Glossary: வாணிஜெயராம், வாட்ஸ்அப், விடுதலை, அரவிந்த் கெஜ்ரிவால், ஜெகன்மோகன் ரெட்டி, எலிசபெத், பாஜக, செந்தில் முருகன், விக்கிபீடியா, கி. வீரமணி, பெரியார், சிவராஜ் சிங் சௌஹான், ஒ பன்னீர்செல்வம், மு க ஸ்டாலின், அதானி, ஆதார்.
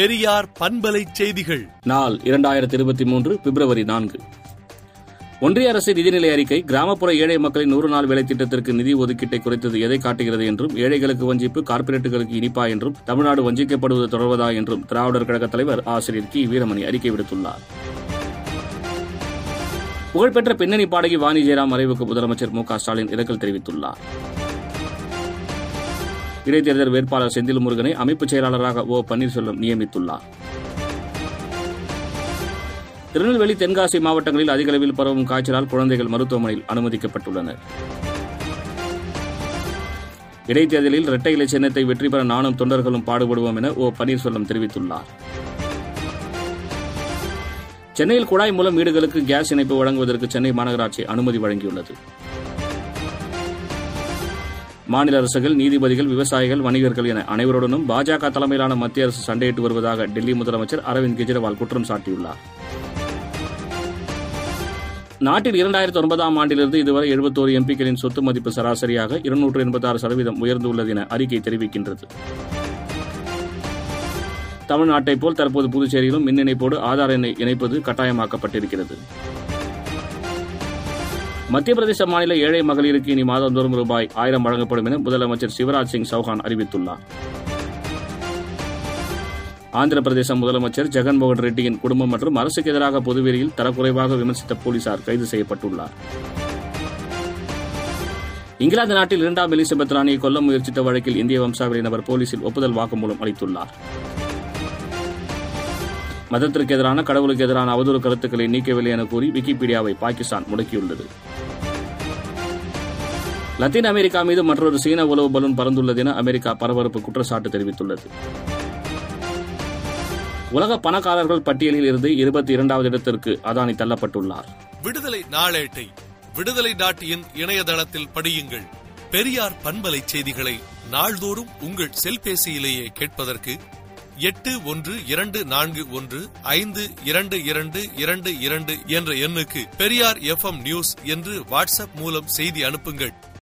பெரியார் பண்பலை செய்திகள். நாள் 2023 பிப்ரவரி 4. ஒன்றிய அரசு நிதிநிலை அறிக்கை கிராமப்புற ஏழை மக்களின் 100 நாள் வேலை திட்டத்திற்கு நிதி ஒதுக்கீட்டை குறைத்தது எதை காட்டுகிறது என்றும், ஏழைகளுக்கு வஞ்சிப்பு கார்ப்பரேட்டுகளுக்கு இனிப்பா என்றும், தமிழ்நாடு வஞ்சிக்கப்படுவது தொடர்வதா என்றும் திராவிடர் கழக தலைவர் ஆசிரியர் கி. வீரமணி அறிக்கை விடுத்துள்ளார். புகழ்பெற்ற பின்னணி பாடகி வாணிஜெயராம் மறைவுக்கு முதலமைச்சர் மு. க. ஸ்டாலின் இரங்கல் தெரிவித்துள்ளார். இடைத்தேர்தல் வேட்பாளர் செந்தில் முருகனை அமைப்புச் செயலாளராக ஒ. பன்னீர்செல்வம் நியமித்துள்ளார். திருநெல்வேலி, தென்காசி மாவட்டங்களில் அதிகளவில் பரவும் காய்ச்சலால் குழந்தைகள் மருத்துவமனையில் அனுமதிக்கப்பட்டுள்ளனர். இடைத்தேர்தலில் இரட்டை இலை சின்னத்தை வெற்றி பெற நானும் தொண்டர்களும் பாடுபடுவோம் என ஒ. பன்னீர்செல்வம் தெரிவித்துள்ளார். சென்னையில் குழாய் மூலம் வீடுகளுக்கு கேஸ் இணைப்பு வழங்குவதற்கு சென்னை மாநகராட்சி அனுமதி வழங்கியுள்ளது. மாநில அரசுகள், நீதிபதிகள், விவசாயிகள், வணிகர்கள் என அனைவருடனும் பாஜக தலைமையிலான மத்திய அரசு சண்டையிட்டு வருவதாக டெல்லி முதலமைச்சர் அரவிந்த் கெஜ்ரிவால் குற்றம் சாட்டியுள்ளார். நாட்டில் 2009 ஆண்டிலிருந்து இதுவரை 71 எம்பிக்களின் சொத்து மதிப்பு சராசரியாக 286% உயர்ந்துள்ளது என அறிக்கை தெரிவிக்கின்றது. தமிழ்நாட்டைப் போல் தற்போது புதுச்சேரியிலும் மின் இணைப்போடு ஆதார் எண்ணை இணைப்பது கட்டாயமாக்கப்பட்டிருக்கிறது. மத்திய பிரதேச மாநில ஏழை மகளிருக்கு இனி மாதந்தோறும் ₹1000 வழங்கப்படும் என முதலமைச்சர் சிவராஜ் சிங் சௌஹான் அறிவித்துள்ளார். ஆந்திர பிரதேச முதலமைச்சர் ஜெகன்மோகன் ரெட்டியின் குடும்பம் மற்றும் அரசுக்கு எதிராக பொதுவெளியில் தரக்குறைவாக விமர்சித்த போலீசார் கைது செய்யப்பட்டுள்ளார். இங்கிலாந்து நாட்டில் 2ஆம் எலிசபெத் ராணியை கொல்ல முயற்சித்த வழக்கில் இந்திய வம்சாவளி நபர் போலீசில் ஒப்புதல் வாக்குமூலம் அளித்துள்ளார். மதத்திற்கு எதிரான, கடவுளுக்கு எதிரான அவதூறு கருத்துக்களை நீக்கவில்லை என கூறி விக்கிபீடியாவை பாகிஸ்தான் முடக்கியுள்ளது. லத்தீன் அமெரிக்கா மீது மற்றொரு சீன உளவு பலூன் பறந்துள்ளது என அமெரிக்கா பரபரப்பு குற்றச்சாட்டு தெரிவித்துள்ளது. உலக பணக்காரர்கள் பட்டியலில் இருந்து 22வது இடத்திற்கு அதானி தள்ளப்பட்டுள்ளார். விடுதலை நாளேட்டை விடுதலை.in இணையதளத்தில் படியுங்கள். பெரியார் பண்பலை செய்திகளை நாள்தோறும் உங்கள் செல்பேசியிலேயே கேட்பதற்கு 8124152222 என்ற எண்ணுக்கு பெரியார் FM நியூஸ் என்று வாட்ஸ்அப் மூலம் செய்தி அனுப்புங்கள்.